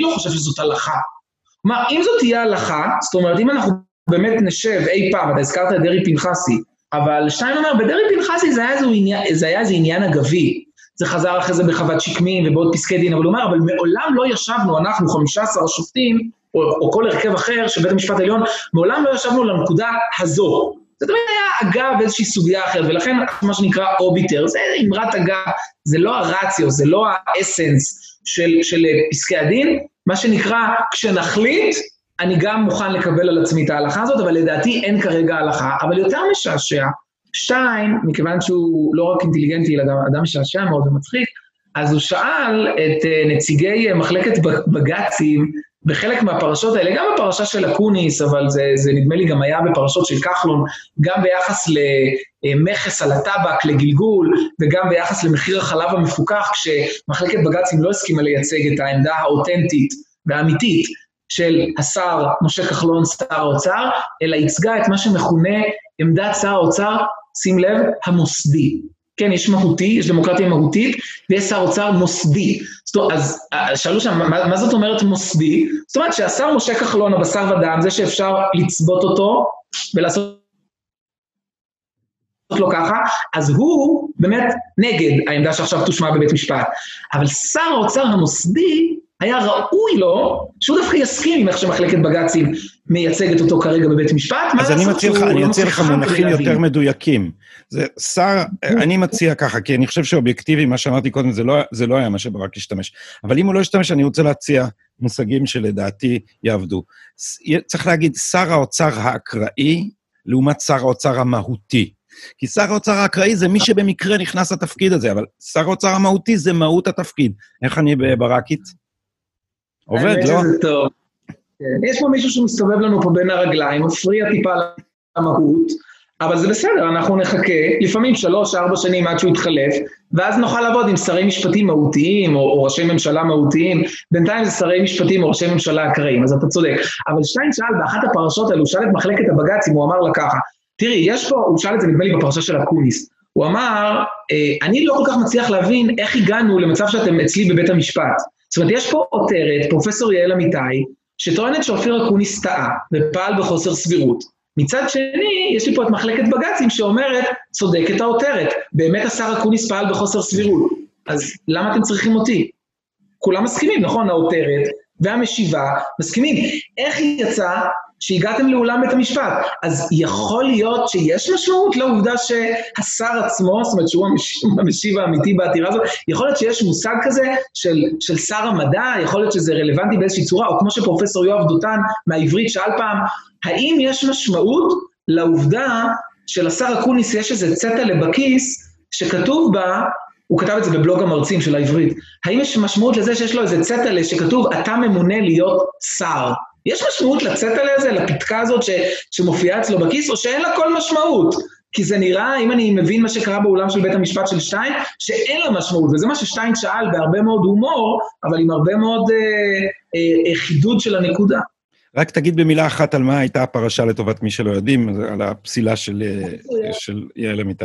לא חושב שזאת הלכה. כלומר, אם זאת תהיה הלכה, זאת אומרת, אם אנחנו באמת נשב אי פעם, אתה הזכרת את דרי פנחסי, אבל שיין אומר, בדרי פנחסי זה היה איזה עניין אגבי, זה חזר אחרי זה בחוות שקמים ובעוד פסקי דין, אבל הוא אומר, אבל מעולם לא ישבנו, אנחנו 15 שופטים, או כל הרכב אחר של בית המשפט העליון, מעולם לא ישבנו לנקודה הזו. זה תמיד היה אגב איזושהי סוגיה אחרת, ולכן מה שנקרא אוביטר, זה אמרת אגב, זה לא הרציו, זה לא האסנס של פסקי הדין, מה שנקרא, כשנחליט, אני גם מוכן לקבל על עצמי את ההלכה הזאת, אבל לדעתי אין כרגע הלכה, אבל יותר משעשע, שיין, מכיוון שהוא לא רק אינטליגנטי, אלא גם אדם שעשע מאוד ומצחיק, אז הוא שאל את נציגי מחלקת בגצים, בחלק מהפרשות האלה, גם בפרשה של אקוניס, אבל זה נדמה לי גם היה בפרשות של כחלון, גם ביחס למחס על הטבק, לגלגול, וגם ביחס למחיר החלב המפוקח, כשמחלקת בגצים לא הסכימה לייצג את העמדה האותנטית והאמיתית, של השר משה כחלון, שר האוצר, אלא ייצגה את מה שמכונה עמדת שר האוצר, שים לב, המוסדי. כן, יש מהותי, יש דמוקרטיה מהותית, ויש שר האוצר מוסדי. אז שאלו שם, מה זאת אומרת מוסדי? זאת אומרת שהשר משה כחלון, הבשר ודם, זה שאפשר לצבות אותו ולעשות לו ככה, אז הוא באמת נגד העמדה שעכשיו תושמע בבית משפט. אבל שר האוצר המוסדי, היה ראוי לו, שהוא דווקא יסכים עם איך שמחלקת בגצים מייצגת אותו כרגע בבית משפט. אז אני מציע לך מונחים יותר מדויקים. אני מציע ככה, כי אני חושב שאובייקטיבי, מה שאמרתי קודם, זה לא היה מה שברק השתמש. אבל אם הוא לא השתמש, אני רוצה להציע מושגים שלדעתי יעבדו. צריך להגיד, שר האוצר האקראי, לעומת שר האוצר המהותי. כי שר האוצר האקראי זה מי שבמקרה נכנס לתפקיד הזה, אבל שר האוצר המהותי זה מהות התפקיד. איך אני בברקית? עובד, לא? יש פה מישהו שמסתובב לנו פה בין הרגליים, מפריע טיפה למהות, אבל זה בסדר, אנחנו נחכה, לפעמים 3-4 שנים עד שהוא יתחלף, ואז נוכל לעבוד עם שרי משפטים מהותיים, או ראשי ממשלה מהותיים, בינתיים זה שרי משפטים או ראשי ממשלה אקראיים, אז אתה צודק. אבל שיין שאל באחת הפרשות האלו, הוא שאל את מחלקת הבג"צים, הוא אמר לה ככה, תראי, יש פה, הוא שאל את זה נדמה לי בפרשה של אקוניס, הוא אמר, אני לא כל כך מצליח להבין איך הגענו למצב שאתם אצלי בבית המשפט. זאת אומרת, יש פה עותרת, פרופסור יעל אמיתי, שטוענת שאופיר אקוניס טעה, ופעל בחוסר סבירות. מצד שני, יש לי פה את מחלקת בגצים שאומרת, צודקת העותרת, באמת השר אקוניס פעל בחוסר סבירות. אז למה אתם צריכים אותי? כולם מסכימים, נכון? העותרת והמשיבה מסכימים. איך יצא שהגעתם לאולם בית המשפט? אז יכול להיות שיש משמעות לעובדה שהשר עצמו, זאת אומרת שהוא המשיב האמיתי בעתירה הזאת, יכול להיות שיש מושג כזה של שר המדע, יכול להיות שזה רלוונטי באיזושהי צורה, או כמו שפרופסור יואב דותן מהעברית שאל פעם, האם יש משמעות לעובדה של השר אקוניס יש איזה צטע לבקיס שכתוב בה, הוא כתב את זה בבלוג המרצים של העברית, האם יש משמעות לזה שיש לו איזה צטע שכתוב אתה ממונה להיות שר? יש משמעות לצאת על איזה, לפתקה הזאת שמופיעה אצלו בכיס, או שאין לה כל משמעות? כי זה נראה, אם אני מבין מה שקרה באולם של בית המשפט של שטיין, שאין לה משמעות, וזה מה ששטיין שאל בהרבה מאוד הומור, אבל עם הרבה מאוד חידוד של הנקודה. רק תגיד במילה אחת על מה הייתה הפרשה לטובת מי שלא יודעים, על הפסילה של יעל אמיתי.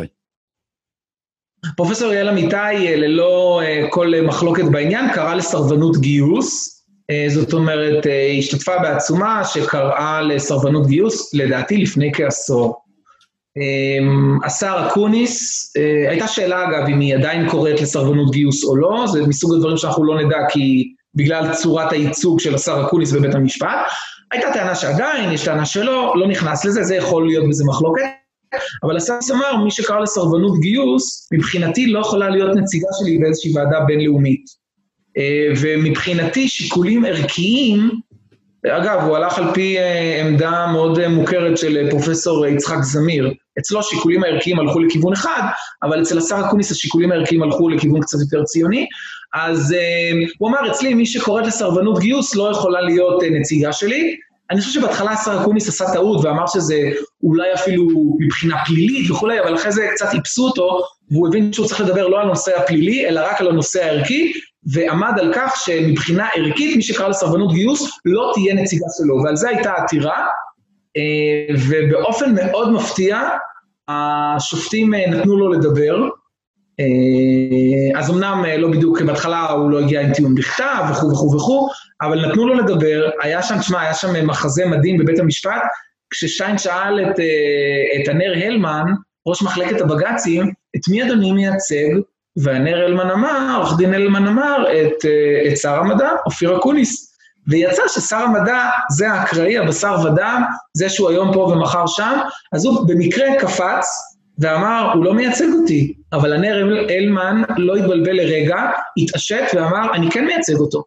פרופסור יעל אמיתי, ללא כל מחלוקת בעניין, קרא לסרבנות גיוס, זאת אומרת, השתתפה בעצומה שקראה לסרבנות גיוס, לדעתי לפני כעשור. השר אקוניס, הייתה שאלה אגב אם היא עדיין קוראת לסרבנות גיוס או לא, זה מסוג הדברים שאנחנו לא נדע כי בגלל צורת הייצוג של השר אקוניס בבית המשפט, הייתה טענה שעדיין, יש טענה שלא, לא נכנס לזה, זה יכול להיות בזה מחלוקת, אבל השר אמר, מי שקרא לסרבנות גיוס, מבחינתי לא יכולה להיות נציגה שלי באיזושהי ועדה בינלאומית. ומבחינתי שיקולים ערכיים, אגב, הוא הלך על פי עמדה מאוד מוכרת של פרופסור יצחק זמיר, אצלו שיקולים הערכיים הלכו לכיוון אחד, אבל אצל השר אקוניס השיקולים הערכיים הלכו לכיוון קצת יותר ציוני, אז הוא אמר, אצלי מי שקוראת לסרבנות גיוס לא יכולה להיות נציגה שלי, אני חושב שבהתחלה השר אקוניס עשה טעות ואמר שזה אולי אפילו מבחינה פלילית וכולי, אבל אחרי זה קצת איפסו אותו, והוא הבין שהוא צריך לדבר לא על הנושא הפלילי, אלא רק על הנושא הערכי, ועמד על כך שמבחינה ערכית, מי שקרא לסרבנות גיוס, לא תהיה נציגה שלו, ועל זה הייתה עתירה, ובאופן מאוד מפתיע, השופטים נתנו לו לדבר, אז אמנם לא בדיוק, בהתחלה הוא לא הגיע עם טיעון בכתב, וכו' וכו' וכו', אבל נתנו לו לדבר, היה שם מחזה מדהים בבית המשפט, כששטיין שאל את אנר הלמן, ראש מחלקת הבגצים, את מי אדוני מייצג? ואנר הלמן אמר, עורך דין הלמן אמר, את שר המדע, אופיר אקוניס, ויצא ששר המדע זה האקראי, הבשר ודם, זה שהוא היום פה ומחר שם, אז הוא במקרה קפץ ואמר, הוא לא מייצג אותי, אבל אנר הלמן לא התבלבל לרגע, התעשת ואמר, אני כן מייצג אותו.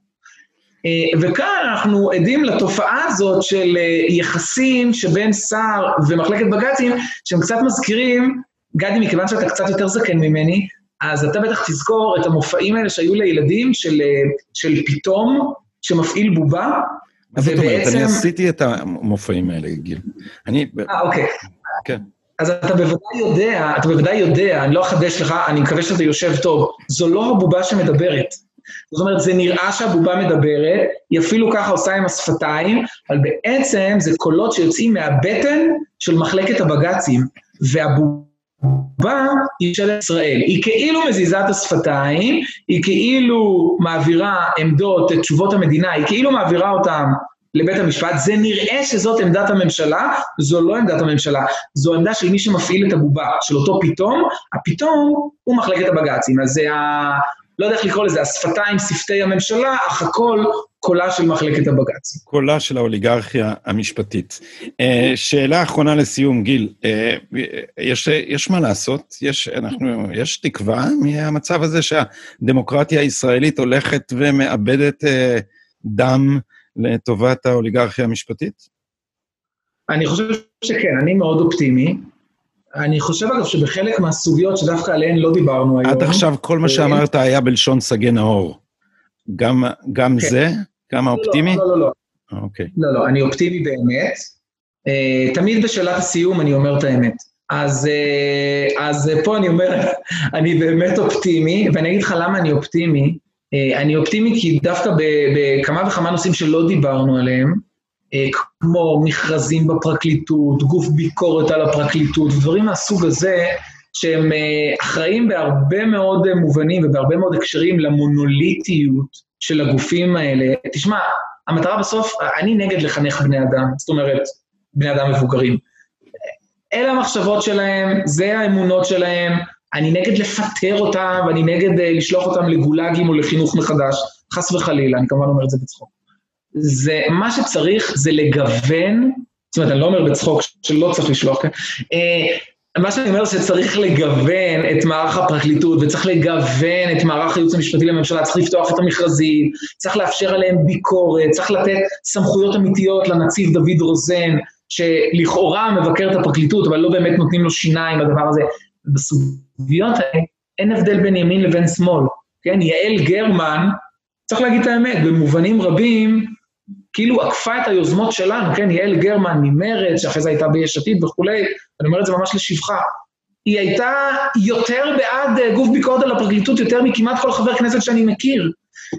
וכאן אנחנו עדים לתופעה הזאת של יחסים שבין שר ומחלקת בגצים, שהם קצת מזכירים, גדי, מכיוון שאתה קצת יותר זקן ממני, אז אתה בטח תזכור את המופעים האלה שהיו לילדים של פתאום שמפעיל בובה. מה זאת אומרת? אני עשיתי את המופעים האלה, גיל. אוקיי. כן. אז אתה בוודאי יודע, אני לא אחדש לך, אני מקווה שאתה יושב טוב, זו לא הבובה שמדברת. זאת אומרת, זה נראה שהבובה מדברת, היא אפילו ככה עושה עם השפתיים, אבל בעצם זה קולות שיוצאים מהבטן של מחלקת הבגצים, והבובה, בא היא של ישראל, היא כאילו מזיזת השפתיים, היא כאילו מעבירה עמדות, תשובות המדינה, היא כאילו מעבירה אותם לבית המשפט, זה נראה שזאת עמדת הממשלה, זו לא עמדת הממשלה, זו עמדה של מי שמפעיל את הבובה, של אותו פתאום, הפתאום הוא מחלקת הבגצים, אז זה, לא יודע איך לקרוא לזה, השפתיים, שפתי הממשלה, אך הכל קולה של מחלקת הבגצים. קולה של האוליגרכיה המשפטית. שאלה אחרונה לסיום, גיל, יש מה לעשות? יש תקווה מהמצב הזה שהדמוקרטיה הישראלית הולכת ומאבדת דם לטובת האוליגרכיה המשפטית? אני חושב שכן, אני מאוד אופטימי. אני חושב אגב שבחלק מהסוגיות שדווקא עליהן לא דיברנו היום. עד עכשיו כל מה שאמרת היה בלשון סגי נהור. גם זה? גם האופטימי? לא. אוקיי. לא, אני אופטימי באמת. תמיד בשאלת הסיום אני אומר את האמת. אז פה אני אומר, אני באמת אופטימי, ואני אגיד לך למה אני אופטימי. אני אופטימי כי דווקא בכמה וכמה נושאים שלא דיברנו עליהם, כמו מכרזים בפרקליטות, גוף ביקורת על הפרקליטות, דברים מהסוג הזה, שהם אחראים בהרבה מאוד מובנים ובהרבה מאוד הקשרים למונוליטיות של הגופים האלה. תשמע, המטרה בסוף, אני נגד לחנך בני אדם, זאת אומרת, בני אדם מבוגרים. אלה המחשבות שלהם, זה האמונות שלהם, אני נגד לפטר אותם, ואני נגד לשלוח אותם לגולגים או לחינוך מחדש, חס וחלילה, אני כמובן אומר את זה בצחוק. זה, מה שצריך זה לגוון, זאת אומרת, אני לא אומר בצחוק שלא צריך לשלוח, מה שאני אומר שצריך לגוון את מערך הפרקליטות, וצריך לגוון את מערך הייעוץ המשפטי לממשלה, צריך לפתוח את המכרזים, צריך לאפשר עליהם ביקורת, צריך לתת סמכויות אמיתיות לנציב דוד רוזן, שלכאורה מבקר את הפרקליטות, אבל לא באמת נותנים לו שיניים לדבר הזה. בסוגיות האלה, אין הבדל בין ימין לבין שמאל. כן? יעל גרמן, צריך להגיד את האמת, במובנים רבים, כאילו עקפה את היוזמות שלנו, כן? יעל גרמן ממרד, שאחרי זה הייתה ביש עתיד וכולי, אני אומר את זה ממש לשבחה. היא הייתה יותר בעד גוף ביקורת על הפרקליטות, יותר מכמעט כל חבר כנסת שאני מכיר.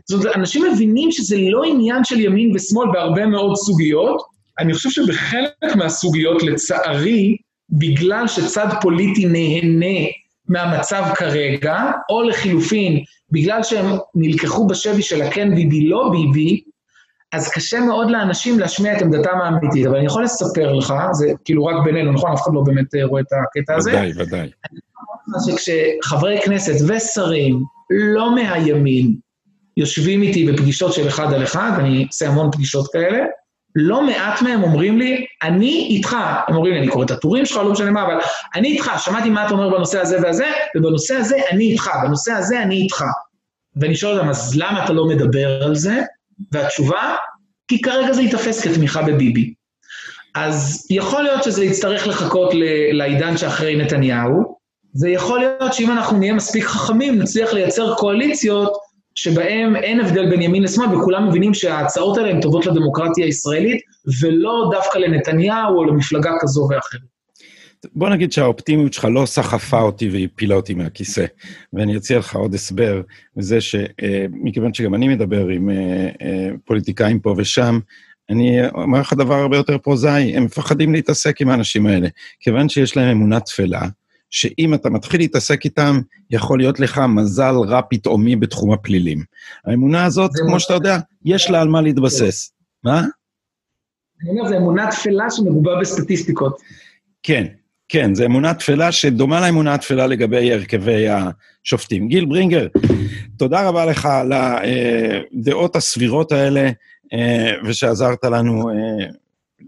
זאת אומרת, אנשים מבינים שזה לא עניין של ימין ושמאל בהרבה מאוד סוגיות. אני חושב שבחלק מהסוגיות, לצערי, בגלל שצד פוליטי נהנה מהמצב כרגע, או לחילופין, בגלל שהם נלקחו בשבי של הכן ביבי לא ביבי, אז קשה מאוד לאנשים להשמיע את עמדתם האמיתית, אבל אני יכול לספר לך, זה כאילו רק בינינו, נכון? אף אחד לא באמת רואה את הקטע הזה. ודאי, ודאי. כשחברי כנסת ושרים, לא מהימין, יושבים איתי בפגישות של אחד על אחד, אני עושה המון פגישות כאלה, לא מעט מהם אומרים לי, אני איתך, הם אומרים לי, אני קורא את הטורים שלך, לא משנה מה, אבל אני איתך, שמעתי מה אתה אומר בנושא הזה והזה, ובנושא הזה אני איתך, בנושא הזה אני איתך. ואני שואל אותם, אז למה אתה לא מדבר על זה? והתשובה, כי כרגע זה יתפס כתמיכה בביבי. אז יכול להיות שזה יצטרך לחכות לעידן שאחרי נתניהו, זה יכול להיות שאם אנחנו נהיה מספיק חכמים, נצליח לייצר קואליציות, שבהם אין הבדל בין ימין לשמאל, וכולם מבינים שההצעות האלה הן טובות לדמוקרטיה הישראלית, ולא דווקא לנתניהו או למפלגה כזו ואחרת. בוא נגיד שהאופטימיות שלך לא סחפה אותי והפילה אותי מהכיסא, ואני אציע לך עוד הסבר, וזה שמכיוון שגם אני מדבר עם פוליטיקאים פה ושם, אני אומר לך דבר הרבה יותר פרוזאי, הם מפחדים להתעסק עם האנשים האלה, כיוון שיש להם אמונה תפלה, שאם אתה מתחיל להתעסק איתם, יכול להיות לך מזל רע פתאומי בתחום הפלילים. האמונה הזאת, כמו שאתה יודע, יש לה על מה להתבסס. מה? אני אומר, זה אמונה תפלה שמגובה בסטטיסטיקות. כן, כן, זה אמונה תפלה שדומה לאמונה התפלה לגבי הרכבי השופטים. גיל ברינגר, תודה רבה לך על הדעות הסבירות האלה, ושעזרת לנו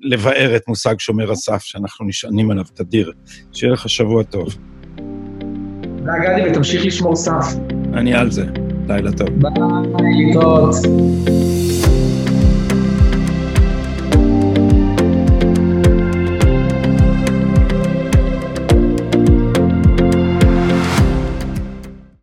לבאר את מושג שומר הסף, שאנחנו נשענים עליו תדיר. שיהיה לך שבוע טוב. תודה גדי, ותמשיך לשמור סף. אני על זה. לילה טוב. ביי, להתראות.